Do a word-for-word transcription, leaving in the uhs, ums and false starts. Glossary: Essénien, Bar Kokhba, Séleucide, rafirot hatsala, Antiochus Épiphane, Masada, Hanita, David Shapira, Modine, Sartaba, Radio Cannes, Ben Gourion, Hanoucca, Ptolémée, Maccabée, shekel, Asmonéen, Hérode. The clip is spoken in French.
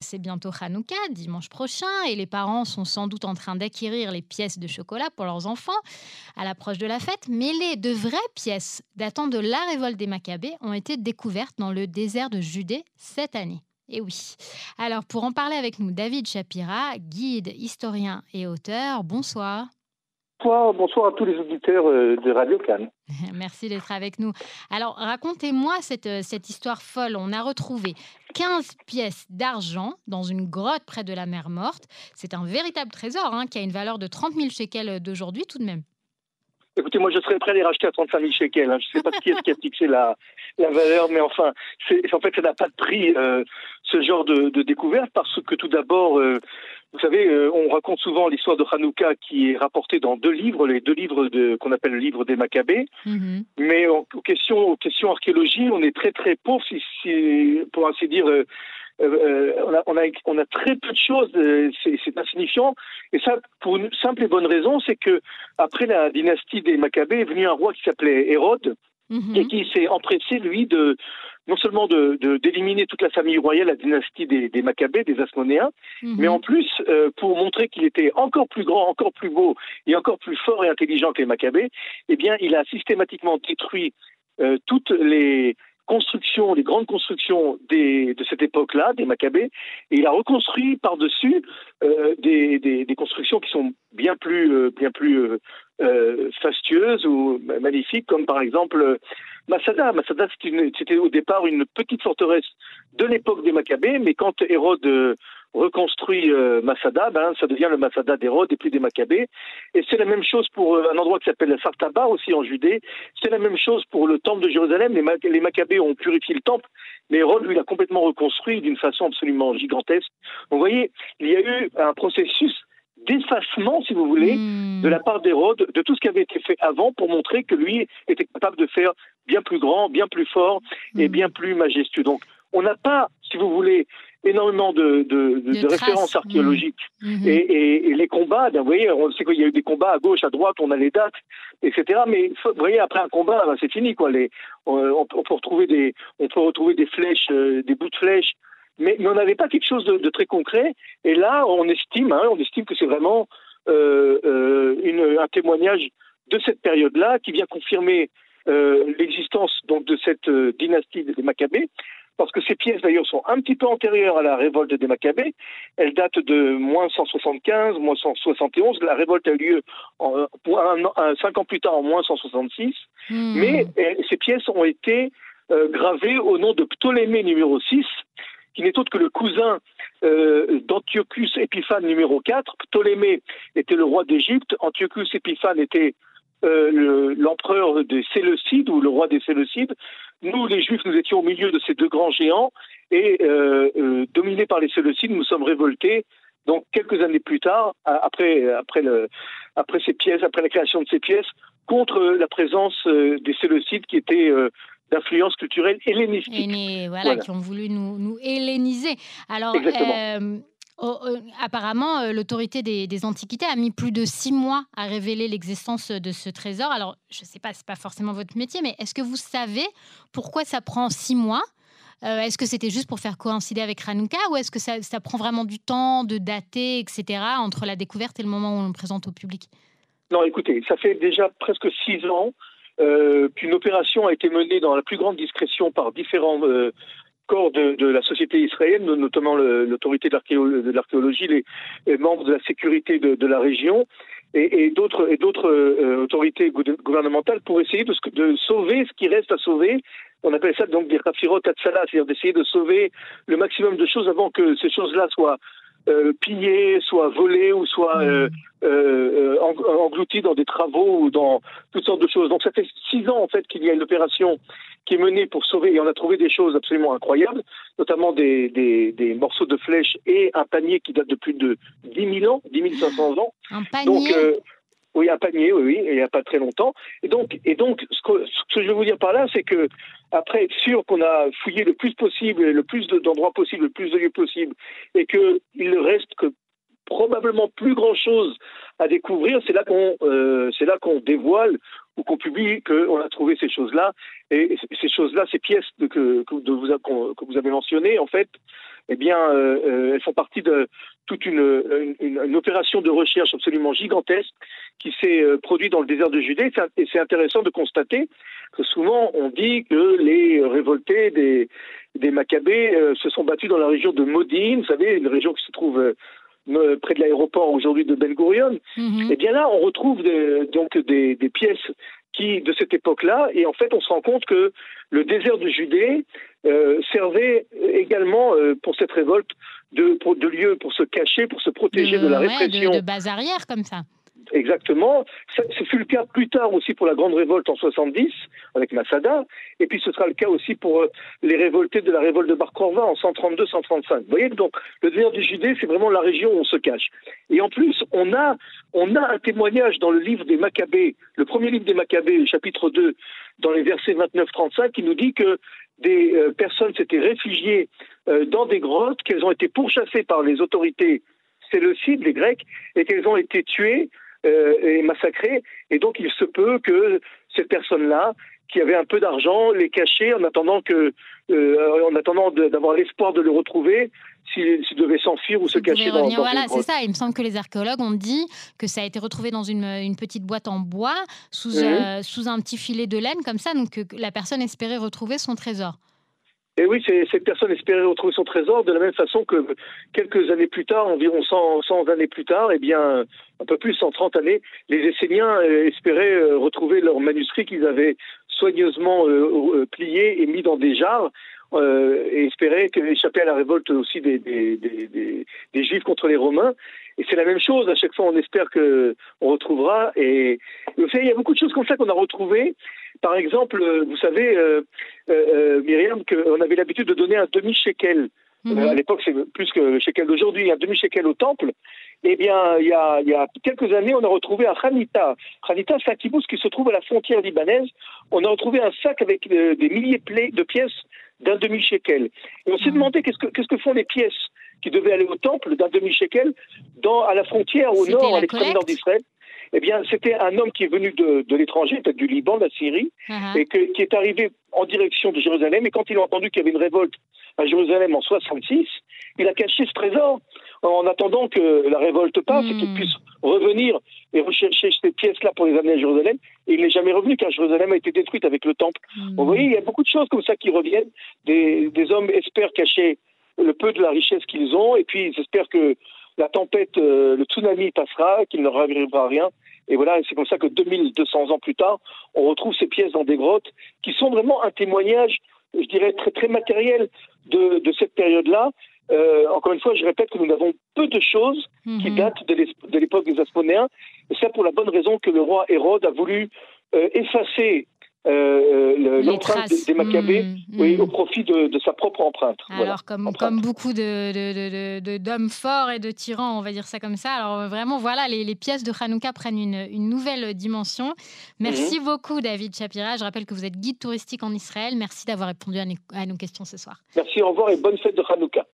C'est bientôt Hanoucca, dimanche prochain, et les parents sont sans doute en train d'acquérir les pièces de chocolat pour leurs enfants à l'approche de la fête. Mais les de vraies pièces datant de la révolte des Maccabées ont été découvertes dans le désert de Judée cette année. Et oui. Alors, pour en parler avec nous, David Shapira, guide, historien et auteur. Bonsoir. Bonsoir, bonsoir à tous les auditeurs de Radio Cannes. Merci d'être avec nous. Alors, racontez-moi cette, cette histoire folle. On a retrouvé quinze pièces d'argent dans une grotte près de la mer Morte. C'est un véritable trésor hein, qui a une valeur de trente mille shekels d'aujourd'hui tout de même. Écoutez, moi, je serais prêt à les racheter à trente-cinq mille shekels. Hein. Je ne sais pas qui est-ce qui a fixé la, la valeur, mais enfin, c'est, en fait, ça n'a pas de prix, euh, ce genre de, de découverte, parce que tout d'abord, euh, vous savez, euh, on raconte souvent l'histoire de Hanoucca qui est rapportée dans deux livres, les deux livres de, qu'on appelle le livre des Maccabées. Mm-hmm. Mais en, aux, questions, aux questions archéologie, on est très, très pauvre, si, si, pour ainsi dire... Euh, Euh, on, a, on, a, on a très peu de choses, euh, c'est, c'est insignifiant. Et ça, pour une simple et bonne raison, c'est que après la dynastie des Maccabées est venu un roi qui s'appelait Hérode, mm-hmm. et qui s'est empressé, lui, de non seulement de, de, d'éliminer toute la famille royale, la dynastie des, des Maccabées, des Asmonéens, mm-hmm. mais en plus, euh, pour montrer qu'il était encore plus grand, encore plus beau, et encore plus fort et intelligent que les Maccabées, eh bien, il a systématiquement détruit euh, toutes les... construction, les grandes constructions des, de cette époque-là, des Maccabées, et il a reconstruit par-dessus euh, des, des, des constructions qui sont bien plus, euh, bien plus euh, euh, fastueuses ou magnifiques, comme par exemple euh, Masada. Masada, c'était, une, c'était au départ une petite forteresse de l'époque des Maccabées, mais quand Hérode euh, reconstruit euh, Masada, ben, ça devient le Masada d'Hérode et plus des Maccabées. Et c'est la même chose pour euh, un endroit qui s'appelle Sartaba, aussi en Judée. C'est la même chose pour le temple de Jérusalem. Les, Ma- les Maccabées ont purifié le temple, mais Hérode, lui, l'a complètement reconstruit d'une façon absolument gigantesque. Donc, vous voyez, il y a eu un processus d'effacement, si vous voulez, mmh. de la part d'Hérode, de tout ce qui avait été fait avant pour montrer que lui était capable de faire bien plus grand, bien plus fort mmh. et bien plus majestueux. Donc, on n'a pas, si vous voulez, énormément de, de, de, de, de références archéologiques. Mmh. Et, et, et les combats, vous voyez, on sait qu'il y a eu des combats à gauche, à droite, on a les dates, et cetera. Mais vous voyez, après un combat, ben, c'est fini, quoi. Les, on, on, peut retrouver des, on peut retrouver des flèches, euh, des bouts de flèches, mais, mais on n'avait pas quelque chose de, de très concret. Et là, on estime, hein, on estime que c'est vraiment euh, euh, une, un témoignage de cette période-là qui vient confirmer euh, l'existence donc, de cette euh, dynastie des Maccabées. Parce que ces pièces, d'ailleurs, sont un petit peu antérieures à la révolte des Maccabées. Elles datent de moins cent soixante-quinze, moins cent soixante et onze. La révolte a eu lieu en, pour un, un, cinq ans plus tard, en moins cent soixante-six. Mmh. Mais et, ces pièces ont été euh, gravées au nom de Ptolémée numéro six, qui n'est autre que le cousin euh, d'Antiochus Épiphane numéro quatre. Ptolémée était le roi d'Égypte. Antiochus Épiphane était euh, le, l'empereur des Séleucides, ou le roi des Séleucides. Nous, les Juifs, nous étions au milieu de ces deux grands géants et euh, euh, dominés par les Séleucides, nous sommes révoltés. Donc, quelques années plus tard, après, après, le, après ces pièces, après la création de ces pièces, contre la présence euh, des Séleucides qui étaient euh, d'influence culturelle hellénistique. Et voilà, voilà, qui ont voulu nous, nous helléniser. Alors, exactement. Euh... Oh, euh, apparemment, euh, l'autorité des, des Antiquités a mis plus de six mois à révéler l'existence de ce trésor. Alors, je ne sais pas, ce n'est pas forcément votre métier, mais est-ce que vous savez pourquoi ça prend six mois ? euh, Est-ce que c'était juste pour faire coïncider avec Hanoucca ou est-ce que ça, ça prend vraiment du temps de dater, et cetera, entre la découverte et le moment où on le présente au public ? Non, écoutez, ça fait déjà presque six ans euh, qu'une opération a été menée dans la plus grande discrétion par différents... Euh, corps de, de la société israélienne, notamment le, l'autorité de, l'archéolo- de l'archéologie, les, les membres de la sécurité de, de la région et, et d'autres, et d'autres euh, autorités gouvernementales pour essayer de, de sauver ce qui reste à sauver. On appelle ça donc des rafirot hatsala, c'est-à-dire d'essayer de sauver le maximum de choses avant que ces choses-là soient euh, pillées, soient volées ou soient euh, euh, englouties dans des travaux ou dans toutes sortes de choses. Donc ça fait six ans en fait qu'il y a une opération qui est menée pour sauver, et on a trouvé des choses absolument incroyables, notamment des, des, des morceaux de flèches et un panier qui date de plus de dix mille ans, dix mille cinq cents ans. Un panier. Donc, euh, oui, un panier, oui, oui, et il n'y a pas très longtemps. Et donc, et donc ce, que, ce que je veux vous dire par là, c'est que après être sûr qu'on a fouillé le plus possible, le plus d'endroits possible, le plus de lieux possible, et qu'il ne reste que probablement plus grand-chose à découvrir, c'est là qu'on, euh, c'est là qu'on dévoile ou qu'on publie qu'on a trouvé ces choses-là. Et ces choses-là, ces pièces de, que, que, de vous a, que vous avez mentionnées, en fait, eh bien, euh, euh, elles font partie de toute une, une, une opération de recherche absolument gigantesque qui s'est euh, produite dans le désert de Judée. Et c'est intéressant de constater que souvent on dit que les révoltés des, des Maccabées euh, se sont battus dans la région de Modine, vous savez, une région qui se trouve euh, près de l'aéroport aujourd'hui de Ben Gourion. Mm-hmm. Et bien là, on retrouve de, donc des, des pièces qui, de cette époque-là, et en fait, on se rend compte que le désert de Judée euh, servait également euh, pour cette révolte de, pour, de lieu pour se cacher, pour se protéger de, de la ouais, répression. De, de base arrière, comme ça. Exactement. Ce, ce fut le cas plus tard aussi pour la Grande Révolte en soixante-dix, avec Masada, et puis ce sera le cas aussi pour euh, les révoltés de la révolte de Bar Kokhba en cent trente-deux cent trente-cinq. Vous voyez, donc, le désert du Judée, c'est vraiment la région où on se cache. Et en plus, on a, on a un témoignage dans le livre des Maccabées, le premier livre des Maccabées, chapitre deux, dans les versets vingt-neuf à trente-cinq, qui nous dit que des euh, personnes s'étaient réfugiées euh, dans des grottes, qu'elles ont été pourchassées par les autorités séleucides, les Grecs, et qu'elles ont été tuées Euh, et massacrés, et donc il se peut que cette personne-là, qui avait un peu d'argent, les cachait en attendant que, euh, en attendant de, d'avoir l'espoir de le retrouver, s'il, s'il devait s'enfuir ou se cacher dans, dans voilà, c'est ça. Il me semble que les archéologues ont dit que ça a été retrouvé dans une, une petite boîte en bois, sous, mmh. euh, sous un petit filet de laine, comme ça, donc la personne espérait retrouver son trésor. Et oui, c'est, cette personne espérait retrouver son trésor, de la même façon que quelques années plus tard, environ cent, cent années plus tard, eh bien, un peu plus, cent trente années, les Esséniens espéraient euh, retrouver leurs manuscrits qu'ils avaient soigneusement euh, pliés et mis dans des jarres, euh, et espéraient échapper à la révolte aussi des, des, des, des, des Juifs contre les Romains. Et c'est la même chose, à chaque fois on espère qu'on retrouvera. Et vous savez, il y a beaucoup de choses comme ça qu'on a retrouvées. Par exemple, vous savez, euh, euh, Myriam, qu'on avait l'habitude de donner un demi-shekel. Mmh. Euh, à l'époque, c'est plus que le shekel d'aujourd'hui, un demi-shekel au temple. Eh bien, il y a, il y a quelques années, on a retrouvé à Hanita. Hanita, c'est un kibbutz qui se trouve à la frontière libanaise. On a retrouvé un sac avec euh, des milliers de pièces d'un demi-shekel. Et on mmh. s'est demandé qu'est-ce que, qu'est-ce que font les pièces qui devaient aller au temple d'un demi-shekel dans, à la frontière au c'était nord, à l'extrême nord d'Israël. Eh bien, c'était un homme qui est venu de, de l'étranger, peut-être du Liban, de la Syrie, uh-huh. et que, qui est arrivé en direction de Jérusalem. Et quand il a entendu qu'il y avait une révolte à Jérusalem en soixante-six, il a caché ce trésor en attendant que la révolte passe mmh. et qu'il puisse revenir et rechercher ces pièces-là pour les amener à Jérusalem. Et il n'est jamais revenu car Jérusalem a été détruite avec le temple. Mmh. Vous voyez, il y a beaucoup de choses comme ça qui reviennent. Des, des hommes espèrent cacher le peu de la richesse qu'ils ont et puis ils espèrent que la tempête, euh, le tsunami passera, qu'il ne leur arrivera rien. Et voilà, c'est comme ça que deux mille deux cents ans plus tard, on retrouve ces pièces dans des grottes qui sont vraiment un témoignage, je dirais, très, très matériel de, de cette période-là. Euh, encore une fois, je répète que nous avons peu de choses mmh. qui datent de, de l'époque des Asmonéens. Et ça pour la bonne raison que le roi Hérode a voulu euh, effacer Euh, le, l'empreinte des, des Maccabées mmh, mmh. oui, au profit de, de sa propre empreinte. Alors, voilà, comme, empreinte. comme beaucoup de, de, de, de, d'hommes forts et de tyrans, on va dire ça comme ça. Alors, vraiment, voilà, les, les pièces de Hanoucca prennent une, une nouvelle dimension. Merci mmh. beaucoup, David Shapira. Je rappelle que vous êtes guide touristique en Israël. Merci d'avoir répondu à nos, à nos questions ce soir. Merci, au revoir et bonne fête de Hanoucca.